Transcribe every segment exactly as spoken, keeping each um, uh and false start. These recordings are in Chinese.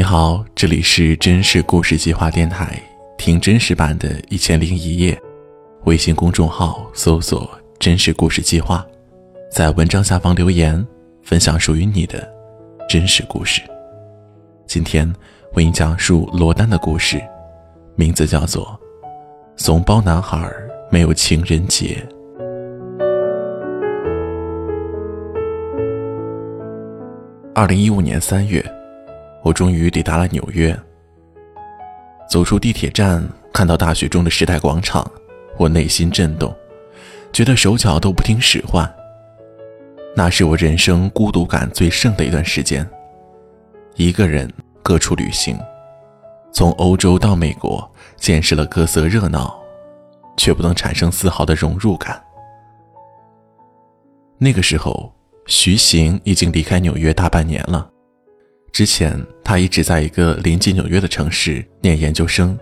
你好，这里是真实故事计划电台，听真实版的一千零一夜，微信公众号搜索真实故事计划，在文章下方留言，分享属于你的真实故事。今天为你讲述罗丹的故事，名字叫做怂包男孩没有情人节。二零一五年三月，我终于抵达了纽约。走出地铁站，看到大雪中的时代广场，我内心震动，觉得手脚都不听使唤。那是我人生孤独感最盛的一段时间，一个人各处旅行，从欧洲到美国，见识了各色热闹，却不能产生丝毫的融入感。那个时候，徐行已经离开纽约大半年了，之前他一直在一个临近纽约的城市念研究生。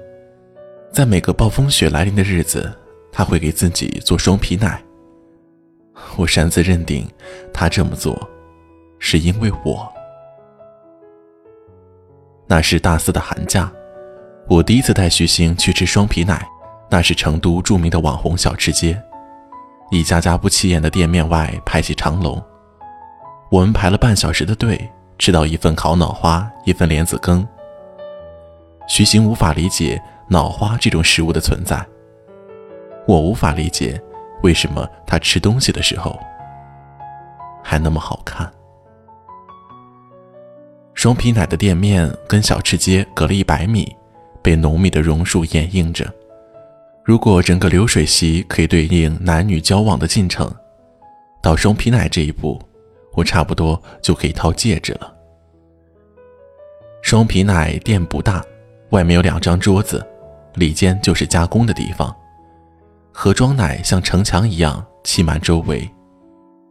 在每个暴风雪来临的日子，他会给自己做双皮奶。我擅自认定他这么做是因为我。那是大四的寒假，我第一次带徐行去吃双皮奶。那是成都著名的网红小吃街，一家家不起眼的店面外排起长龙，我们排了半小时的队，吃到一份烤脑花，一份莲子羹。徐行无法理解脑花这种食物的存在，我无法理解为什么他吃东西的时候还那么好看。双皮奶的店面跟小吃街隔了一百米，被浓密的榕树掩映着。如果整个流水席可以对应男女交往的进程，到双皮奶这一步，我差不多就可以套戒指了。双皮奶店不大，外面有两张桌子，里间就是加工的地方。盒装奶像城墙一样砌满周围，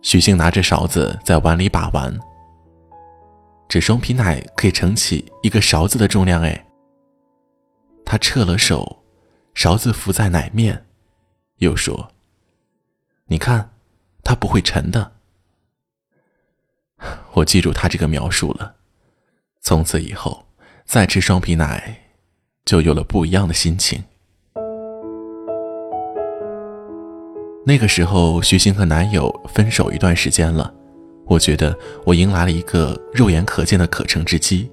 许兴拿着勺子在碗里把玩。这双皮奶可以盛起一个勺子的重量哎！他撤了手，勺子浮在奶面，又说：“你看，它不会沉的。”我记住他这个描述了，从此以后，再吃双皮奶，就有了不一样的心情。那个时候，徐星和男友分手一段时间了，我觉得我迎来了一个肉眼可见的可乘之机。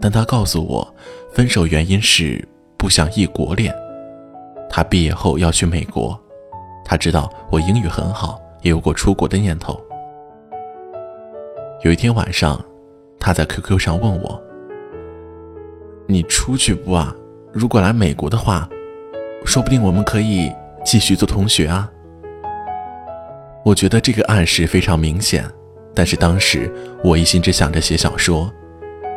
但他告诉我，分手原因是不想异国恋。他毕业后要去美国，他知道我英语很好，也有过出国的念头。有一天晚上，他在 Q Q 上问我：“你出去不啊？如果来美国的话，说不定我们可以继续做同学啊。”我觉得这个暗示非常明显，但是当时我一心只想着写小说，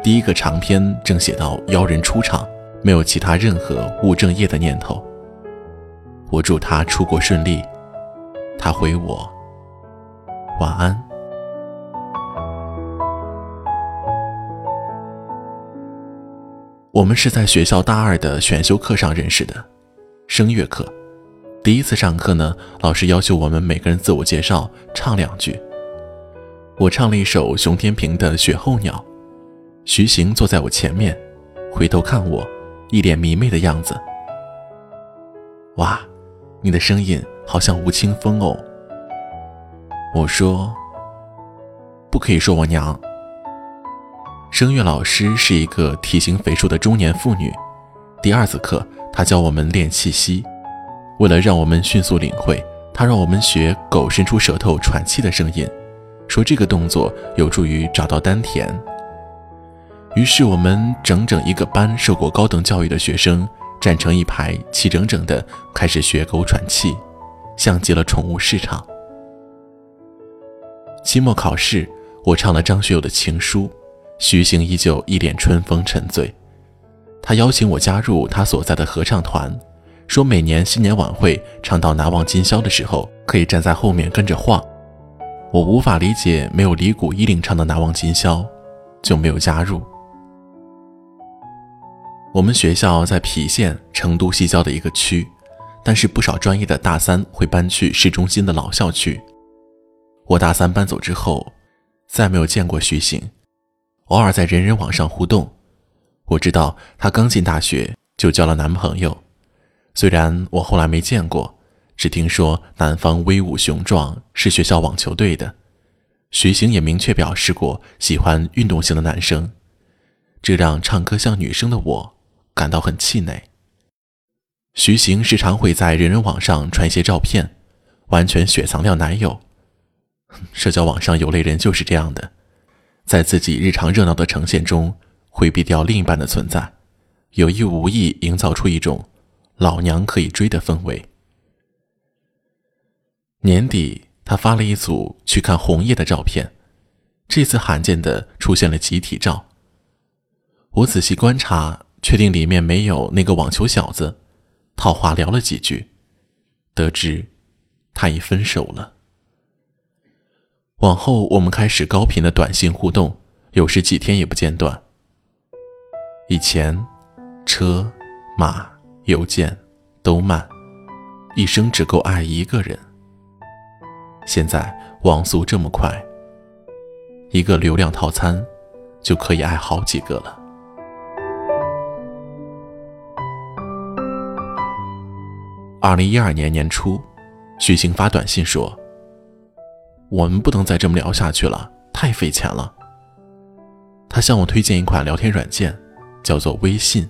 第一个长篇正写到妖人出场，没有其他任何务正业的念头。我祝他出国顺利，他回我：“晚安。”我们是在学校大二的选修课上认识的，声乐课。第一次上课呢，老师要求我们每个人自我介绍，唱两句。我唱了一首熊天平的《雪候鸟》，徐行坐在我前面，回头看我，一脸迷妹的样子。哇，你的声音好像吴青峰哦。我说，不可以说我娘。声乐老师是一个体型肥硕的中年妇女，第二次课她教我们练气息，为了让我们迅速领会，她让我们学狗伸出舌头喘气的声音，说这个动作有助于找到丹田。于是我们整整一个班受过高等教育的学生站成一排，齐整整的开始学狗喘气，像极了宠物市场。期末考试，我唱了张学友的《情书》，徐行依旧一脸春风沉醉。他邀请我加入他所在的合唱团，说每年新年晚会唱到难忘今宵的时候，可以站在后面跟着晃。我无法理解，没有李谷一领唱的难忘今宵，就没有加入。我们学校在郫县，成都西郊的一个区，但是不少专业的大三会搬去市中心的老校区。我大三搬走之后，再没有见过徐行。偶尔在人人网上互动，我知道她刚进大学就交了男朋友，虽然我后来没见过，只听说男方威武雄壮，是学校网球队的。徐行也明确表示过喜欢运动型的男生，这让唱歌像女生的我感到很气馁。徐行时常会在人人网上传一些照片，完全雪藏掉男友。社交网上有类人就是这样的，在自己日常热闹的呈现中回避掉另一半的存在，有意无意营造出一种老娘可以追的氛围。年底他发了一组去看红叶的照片，这次罕见的出现了集体照。我仔细观察，确定里面没有那个网球小子，套话聊了几句，得知他已分手了。往后我们开始高频的短信互动，有时几天也不间断。以前车马邮件都慢，一生只够爱一个人。现在网速这么快，一个流量套餐就可以爱好几个了。二零一二年年初，徐行发短信说，我们不能再这么聊下去了，太费钱了。他向我推荐一款聊天软件，叫做微信。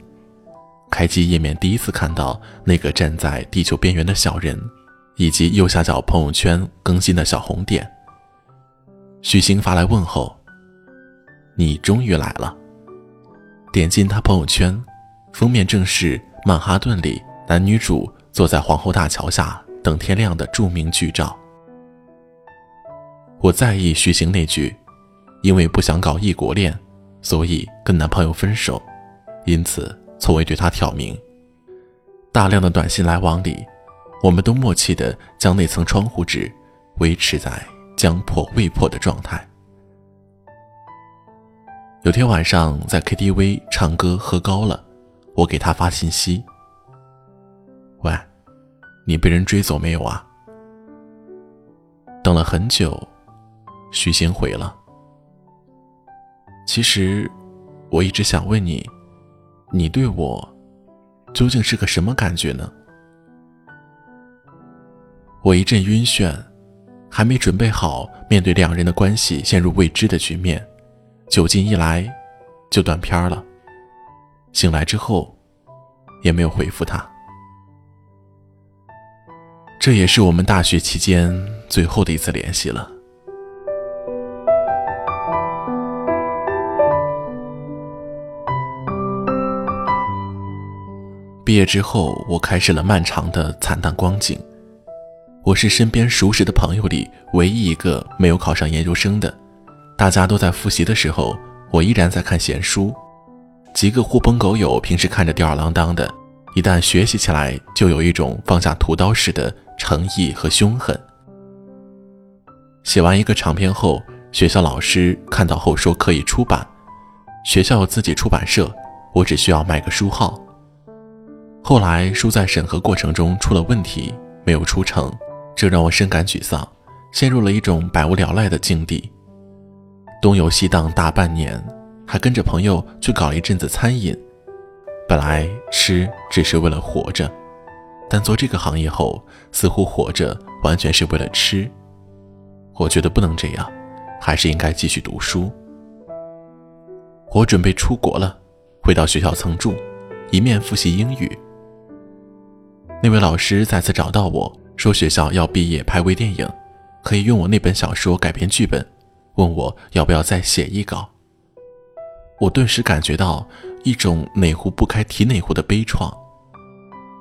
开机页面第一次看到那个站在地球边缘的小人，以及右下角朋友圈更新的小红点。徐星发来问候，你终于来了。点进他朋友圈，封面正是曼哈顿里男女主坐在皇后大桥下等天亮的著名剧照。我在意徐星那句，因为不想搞异国恋，所以跟男朋友分手，因此从未对他挑明。大量的短信来往里，我们都默契地将那层窗户纸维持在将破未破的状态。有天晚上在 K T V 唱歌喝高了，我给他发信息，喂，你被人追走没有啊？等了很久，徐行回了，其实我一直想问你，你对我究竟是个什么感觉呢？我一阵晕眩，还没准备好面对两人的关系陷入未知的局面，酒精一来就断片了。醒来之后也没有回复他。这也是我们大学期间最后的一次联系了。毕业之后，我开始了漫长的惨淡光景。我是身边熟识的朋友里唯一一个没有考上研究生的，大家都在复习的时候，我依然在看闲书。几个狐朋狗友平时看着吊儿郎当的，一旦学习起来就有一种放下屠刀式的诚意和凶狠。写完一个长篇后，学校老师看到后说可以出版，学校有自己出版社，我只需要买个书号。后来书在审核过程中出了问题，没有出成，这让我深感沮丧，陷入了一种百无聊赖的境地。东游西荡大半年，还跟着朋友去搞了一阵子餐饮。本来吃只是为了活着，但做这个行业后，似乎活着完全是为了吃。我觉得不能这样，还是应该继续读书。我准备出国了，回到学校蹭住，一面复习英语。那位老师再次找到我，说学校要毕业拍微电影，可以用我那本小说改编剧本，问我要不要再写一稿。我顿时感觉到一种哪壶不开提哪壶的悲怆，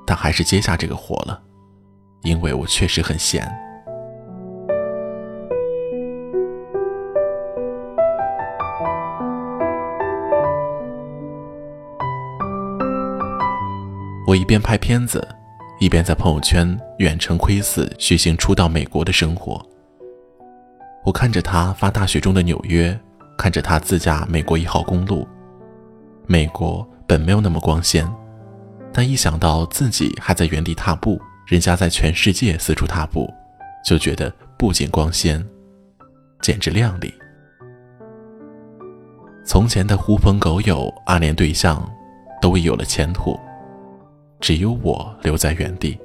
但还是接下这个活了，因为我确实很闲。我一边拍片子，一边在朋友圈远程窥伺徐行初到美国的生活。我看着他发大雪中的纽约，看着他自驾美国一号公路。美国本没有那么光鲜，但一想到自己还在原地踏步，人家在全世界四处踏步，就觉得不仅光鲜，简直靓丽。从前的狐朋狗友、暗恋对象都已有了前途，只有我留在原地，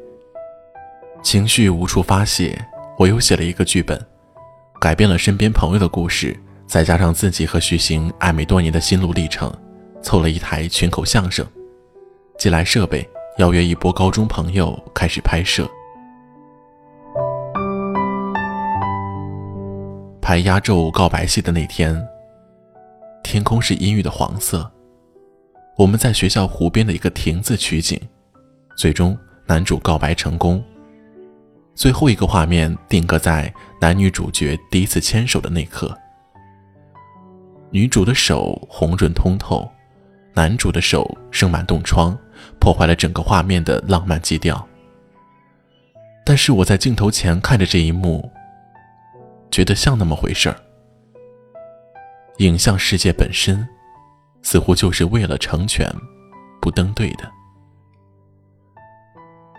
情绪无处发泄。我又写了一个剧本，改变了身边朋友的故事，再加上自己和徐行暧昧多年的心路历程，凑了一台群口相声，寄来设备，邀约一波高中朋友开始拍摄。拍压轴告白戏的那天，天空是阴郁的黄色，我们在学校湖边的一个亭子取景，最终男主告白成功。最后一个画面定格在男女主角第一次牵手的那刻，女主的手红润通透，男主的手盛满冻疮，破坏了整个画面的浪漫基调。但是我在镜头前看着这一幕，觉得像那么回事儿。影像世界本身似乎就是为了成全不登对的。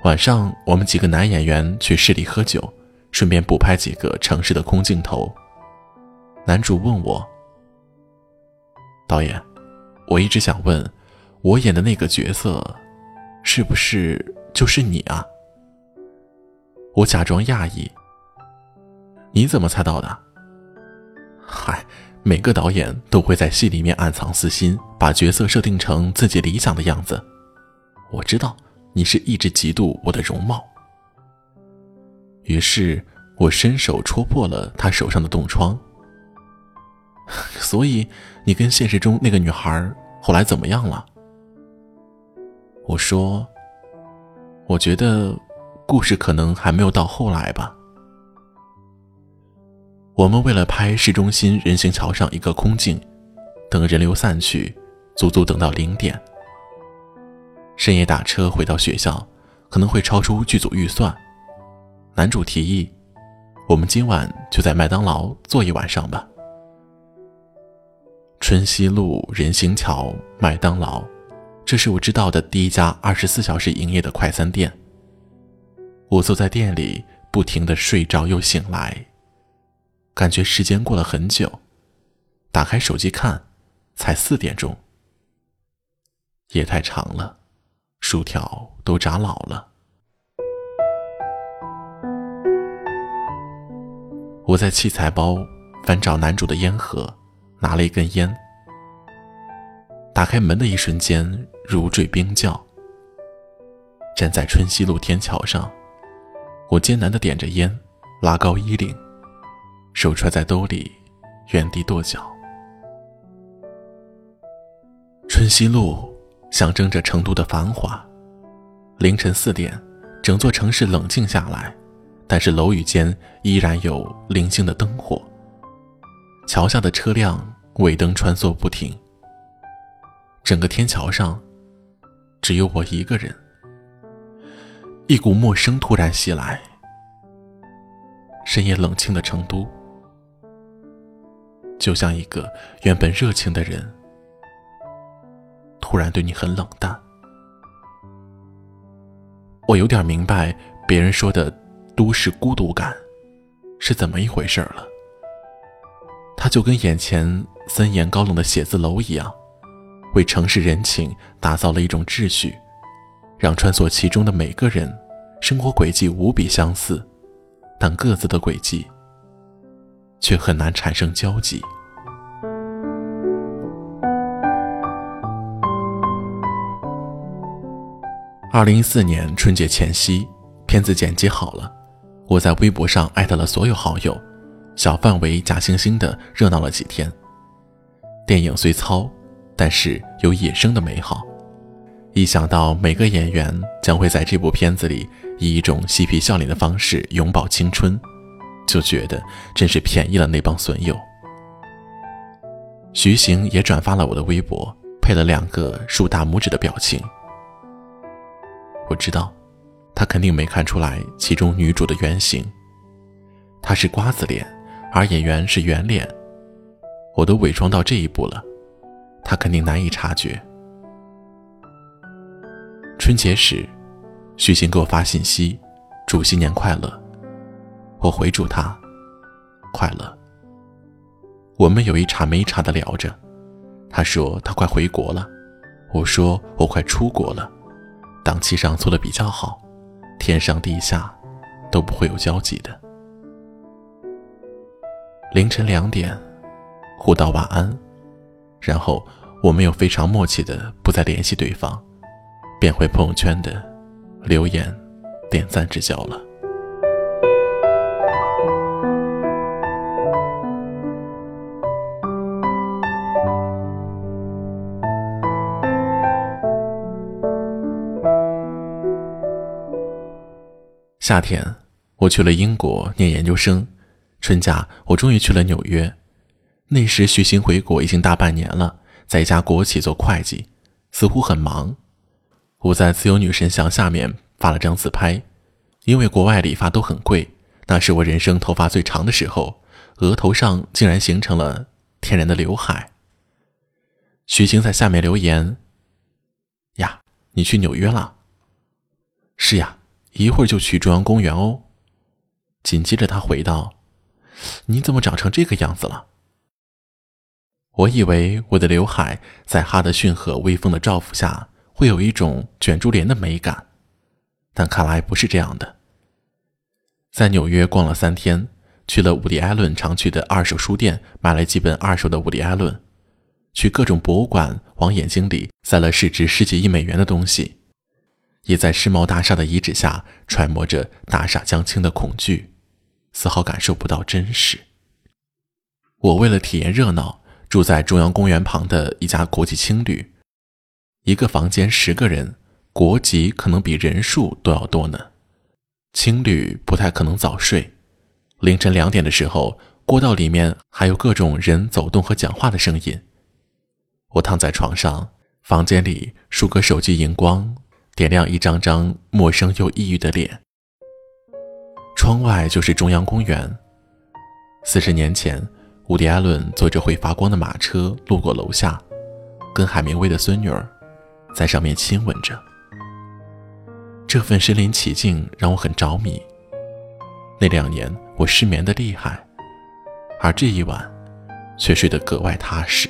晚上我们几个男演员去市里喝酒，顺便补拍几个城市的空镜头。男主问我，导演，我一直想问，我演的那个角色是不是就是你啊？我假装讶异，你怎么猜到的？嗨，每个导演都会在戏里面暗藏私心，把角色设定成自己理想的样子。我知道你是一直嫉妒我的容貌。于是我伸手戳破了他手上的冻疮。所以你跟现实中那个女孩后来怎么样了？我说，我觉得故事可能还没有到后来吧。我们为了拍市中心人行桥上一个空镜，等人流散去，足足等到零点。深夜打车回到学校，可能会超出剧组预算。男主提议，我们今晚就在麦当劳坐一晚上吧。春熙路、人行桥、麦当劳，这是我知道的第一家二十四小时营业的快餐店。我坐在店里，不停地睡着又醒来。感觉时间过了很久，打开手机看，才四点钟。夜太长了，薯条都炸老了。我在器材包翻找男主的烟盒，拿了一根烟。打开门的一瞬间，如坠冰窖。站在春熙路天桥上，我艰难地点着烟，拉高衣领，手揣在兜里，原地跺脚。春熙路象征着成都的繁华。凌晨四点，整座城市冷静下来，但是楼宇间依然有零星的灯火。桥下的车辆尾灯穿梭不停。整个天桥上，只有我一个人。一股陌生突然袭来。深夜冷清的成都，就像一个原本热情的人，突然对你很冷淡。我有点明白别人说的都市孤独感是怎么一回事了。它就跟眼前森严高冷的写字楼一样，为城市人情打造了一种秩序，让穿梭其中的每个人生活轨迹无比相似，但各自的轨迹却很难产生交集。二零一四年春节前夕，片子剪辑好了，我在微博上艾特了所有好友，小范围假惺惺的热闹了几天。电影虽糙，但是有野生的美好。一想到每个演员将会在这部片子里以一种嬉皮笑脸的方式拥抱青春，就觉得真是便宜了那帮损友。徐行也转发了我的微博，配了两个竖大拇指的表情。我知道他肯定没看出来其中女主的原型，她是瓜子脸，而演员是圆脸。我都伪装到这一步了，他肯定难以察觉。春节时，徐行给我发信息，祝新年快乐。我回祝他快乐。我们有一茬没一茬的聊着，他说他快回国了，我说我快出国了，档期上做得比较好，天上地下都不会有交集的。凌晨两点，互道晚安，然后我们又非常默契的不再联系对方，便回朋友圈的留言点赞之交了。夏天我去了英国念研究生，春假我终于去了纽约。那时徐新回国已经大半年了，在一家国企做会计，似乎很忙。我在自由女神像下面发了张自拍，因为国外理发都很贵，那是我人生头发最长的时候，额头上竟然形成了天然的刘海。徐新在下面留言：呀，你去纽约了？是呀，一会儿就去中央公园哦。紧接着他回道：你怎么长成这个样子了？我以为我的刘海在哈德逊河微风的照拂下会有一种卷珠帘的美感，但看来不是这样的。在纽约逛了三天，去了伍迪·艾伦常去的二手书店，买了几本二手的伍迪·艾伦，去各种博物馆，往眼睛里塞了市值十几亿美元的东西，也在世贸大厦的遗址下揣摩着大厦将倾的恐惧，丝毫感受不到真实。我为了体验热闹，住在中央公园旁的一家国际青旅，一个房间十个人，国籍可能比人数都要多呢。青旅不太可能早睡，凌晨两点的时候，过道里面还有各种人走动和讲话的声音。我躺在床上，房间里数个手机荧光点亮一张张陌生又抑郁的脸。窗外就是中央公园。四十年前，伍迪·艾伦坐着会发光的马车路过楼下，跟海明威的孙女儿在上面亲吻着。这份身临其境让我很着迷。那两年我失眠得厉害，而这一晚却睡得格外踏实。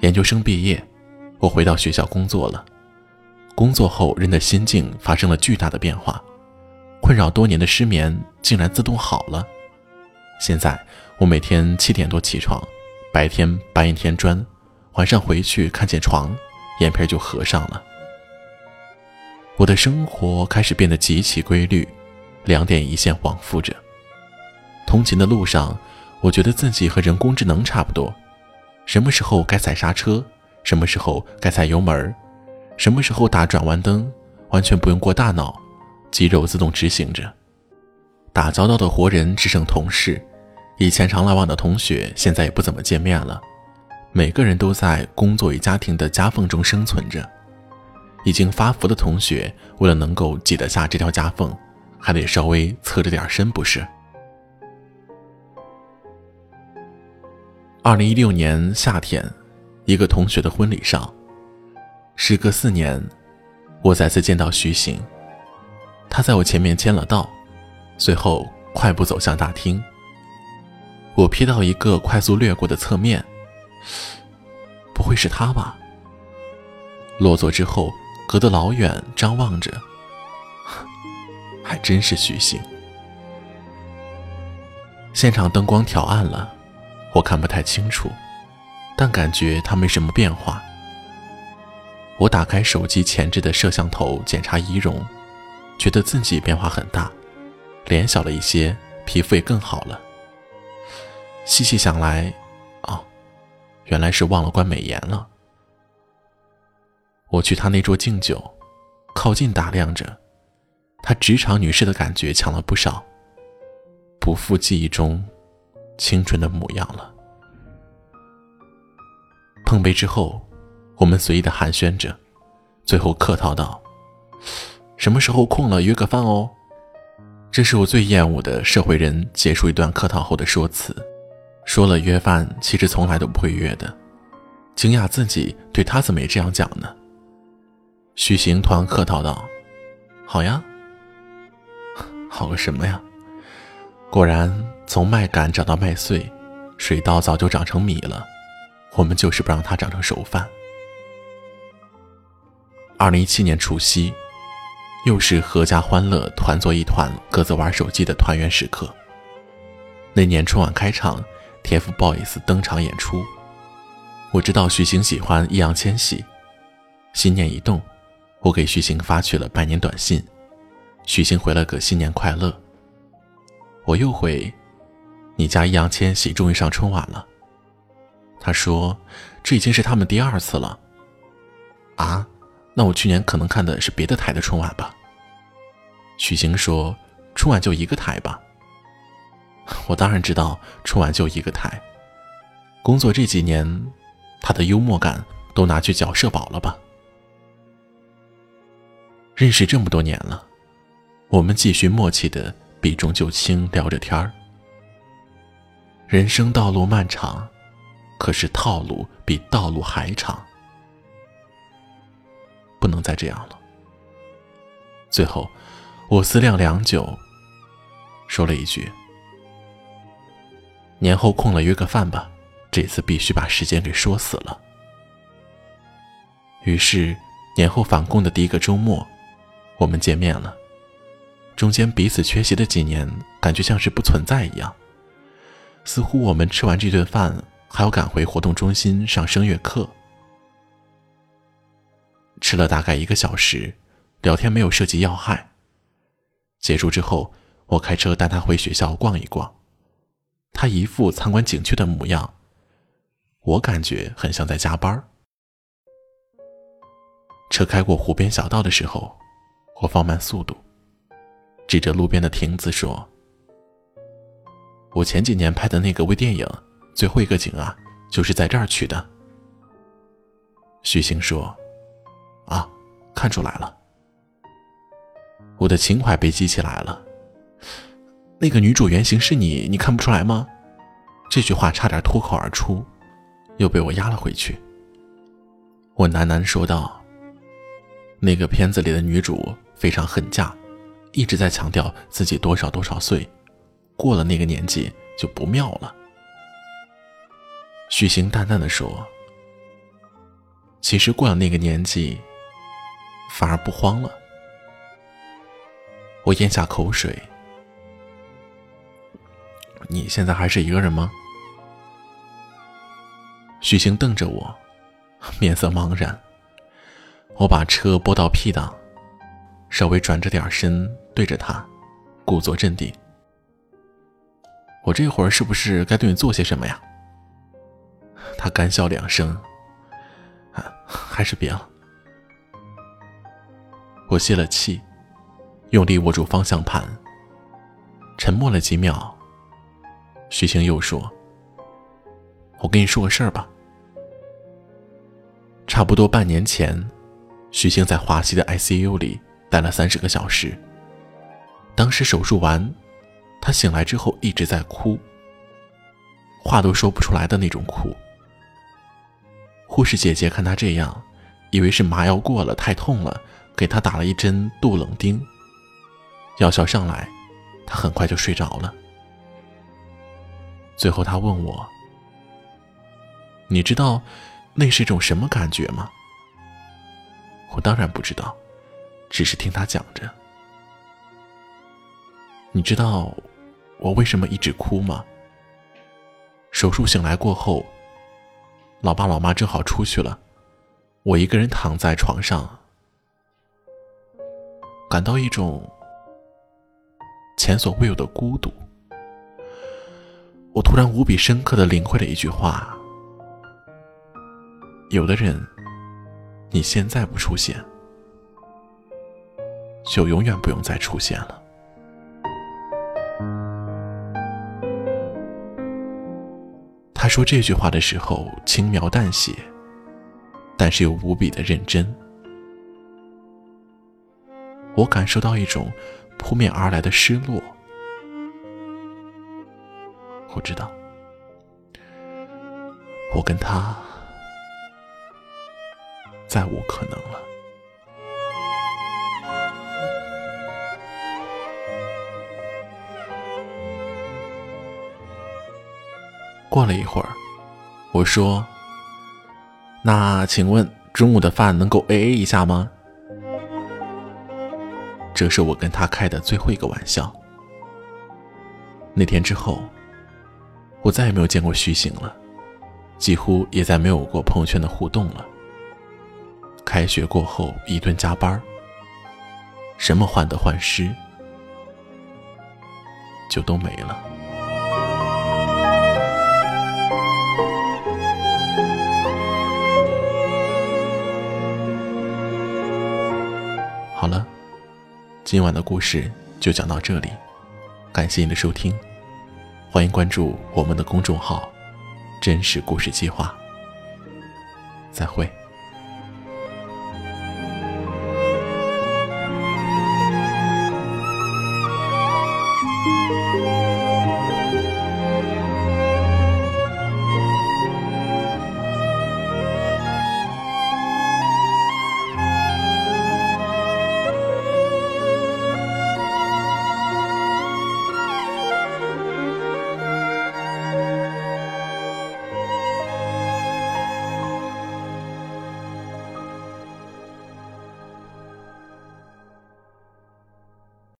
研究生毕业，我回到学校工作了。工作后，人的心境发生了巨大的变化，困扰多年的失眠竟然自动好了。现在我每天七点多起床，白天搬一天砖，晚上回去看见床，眼皮就合上了。我的生活开始变得极其规律，两点一线往复着。通勤的路上，我觉得自己和人工智能差不多，什么时候该踩刹车，什么时候该踩油门，什么时候打转弯灯，完全不用过大脑，肌肉自动执行着。打交道的活人只剩同事，以前常来往的同学现在也不怎么见面了，每个人都在工作与家庭的夹缝中生存着。已经发福的同学为了能够挤得下这条夹缝，还得稍微侧着点身，不是？二零一六年夏天，一个同学的婚礼上，时隔四年，我再次见到徐行。他在我前面签了到，随后快步走向大厅。我瞥到一个快速掠过的侧面，不会是他吧？落座之后，隔得老远张望着，还真是徐行。现场灯光调暗了，我看不太清楚，但感觉它没什么变化。我打开手机前置的摄像头检查仪容，觉得自己变化很大，脸小了一些，皮肤也更好了。细细想来，哦，原来是忘了关美颜了。我去他那桌敬酒，靠近打量着，他职场女士的感觉强了不少，不复记忆中青春的模样了。碰杯之后，我们随意的寒暄着，最后客套道：什么时候空了约个饭哦。这是我最厌恶的社会人结束一段客套后的说辞，说了约饭其实从来都不会约的，惊讶自己对他怎么也这样讲呢。徐行突然客套道：好呀，好个什么呀？果然从麦秆长到麦穗，水稻早就长成米了，我们就是不让它长成熟饭。二零一七年除夕，又是合家欢乐团作一团各自玩手机的团圆时刻。那年春晚开场，T F BOYS 登场演出。我知道徐晴喜欢易烊千玺，心念一动，我给徐晴发去了拜年短信，徐晴回了个新年快乐。我又回，你家易烊千玺终于上春晚了。他说，这已经是他们第二次了。啊，那我去年可能看的是别的台的春晚吧。许晴说，春晚就一个台吧。我当然知道春晚就一个台，工作这几年，他的幽默感都拿去缴社保了吧。认识这么多年了，我们继续默契的避重就轻聊着天儿。人生道路漫长，可是套路比道路还长。不能再这样了。最后我思量良久，说了一句，年后空了约个饭吧，这次必须把时间给说死了。于是年后返工的第一个周末，我们见面了。中间彼此缺席的几年，感觉像是不存在一样，似乎我们吃完这顿饭还要赶回活动中心上声乐课。吃了大概一个小时，聊天没有涉及要害。结束之后，我开车带他回学校逛一逛，他一副参观景区的模样，我感觉很像在加班。车开过湖边小道的时候，我放慢速度，指着路边的亭子说，我前几年拍的那个微电影，最后一个景啊，就是在这儿取的。徐星说，啊，看出来了。我的情怀被激起来了。那个女主原型是你，你看不出来吗？这句话差点脱口而出，又被我压了回去。我喃喃说道，那个片子里的女主非常恨嫁，一直在强调自己多少多少岁，过了那个年纪就不妙了。徐星淡淡地说，其实过了那个年纪反而不慌了。我咽下口水，你现在还是一个人吗？许晴瞪着我，面色茫然。我把车拨到 P 档，稍微转着点身对着他，故作镇定。我这会儿是不是该对你做些什么呀？他干笑两声，还是别了。我泄了气，用力握住方向盘，沉默了几秒。徐晴又说，我跟你说个事儿吧。差不多半年前，徐晴在华西的 I C U 里待了三十个小时。当时手术完，她醒来之后一直在哭，话都说不出来的那种哭。护士姐姐看她这样，以为是麻药过了太痛了，给她打了一针杜冷丁。药效上来，她很快就睡着了。最后她问我，你知道那是一种什么感觉吗？我当然不知道，只是听她讲着。你知道我为什么一直哭吗？手术醒来过后，老爸老妈正好出去了，我一个人躺在床上，感到一种前所未有的孤独。我突然无比深刻地领会了一句话，有的人，你现在不出现，就永远不用再出现了。他说这句话的时候轻描淡写，但是又无比的认真。我感受到一种扑面而来的失落。我知道，我跟他再无可能了。过了一会儿，我说：“那请问中午的饭能够 A A 一下吗？”这是我跟他开的最后一个玩笑。那天之后，我再也没有见过徐醒了，几乎也再没有过朋友圈的互动了。开学过后一顿加班，什么患得患失就都没了。好了，今晚的故事就讲到这里，感谢你的收听，欢迎关注我们的公众号真实故事计划，再会。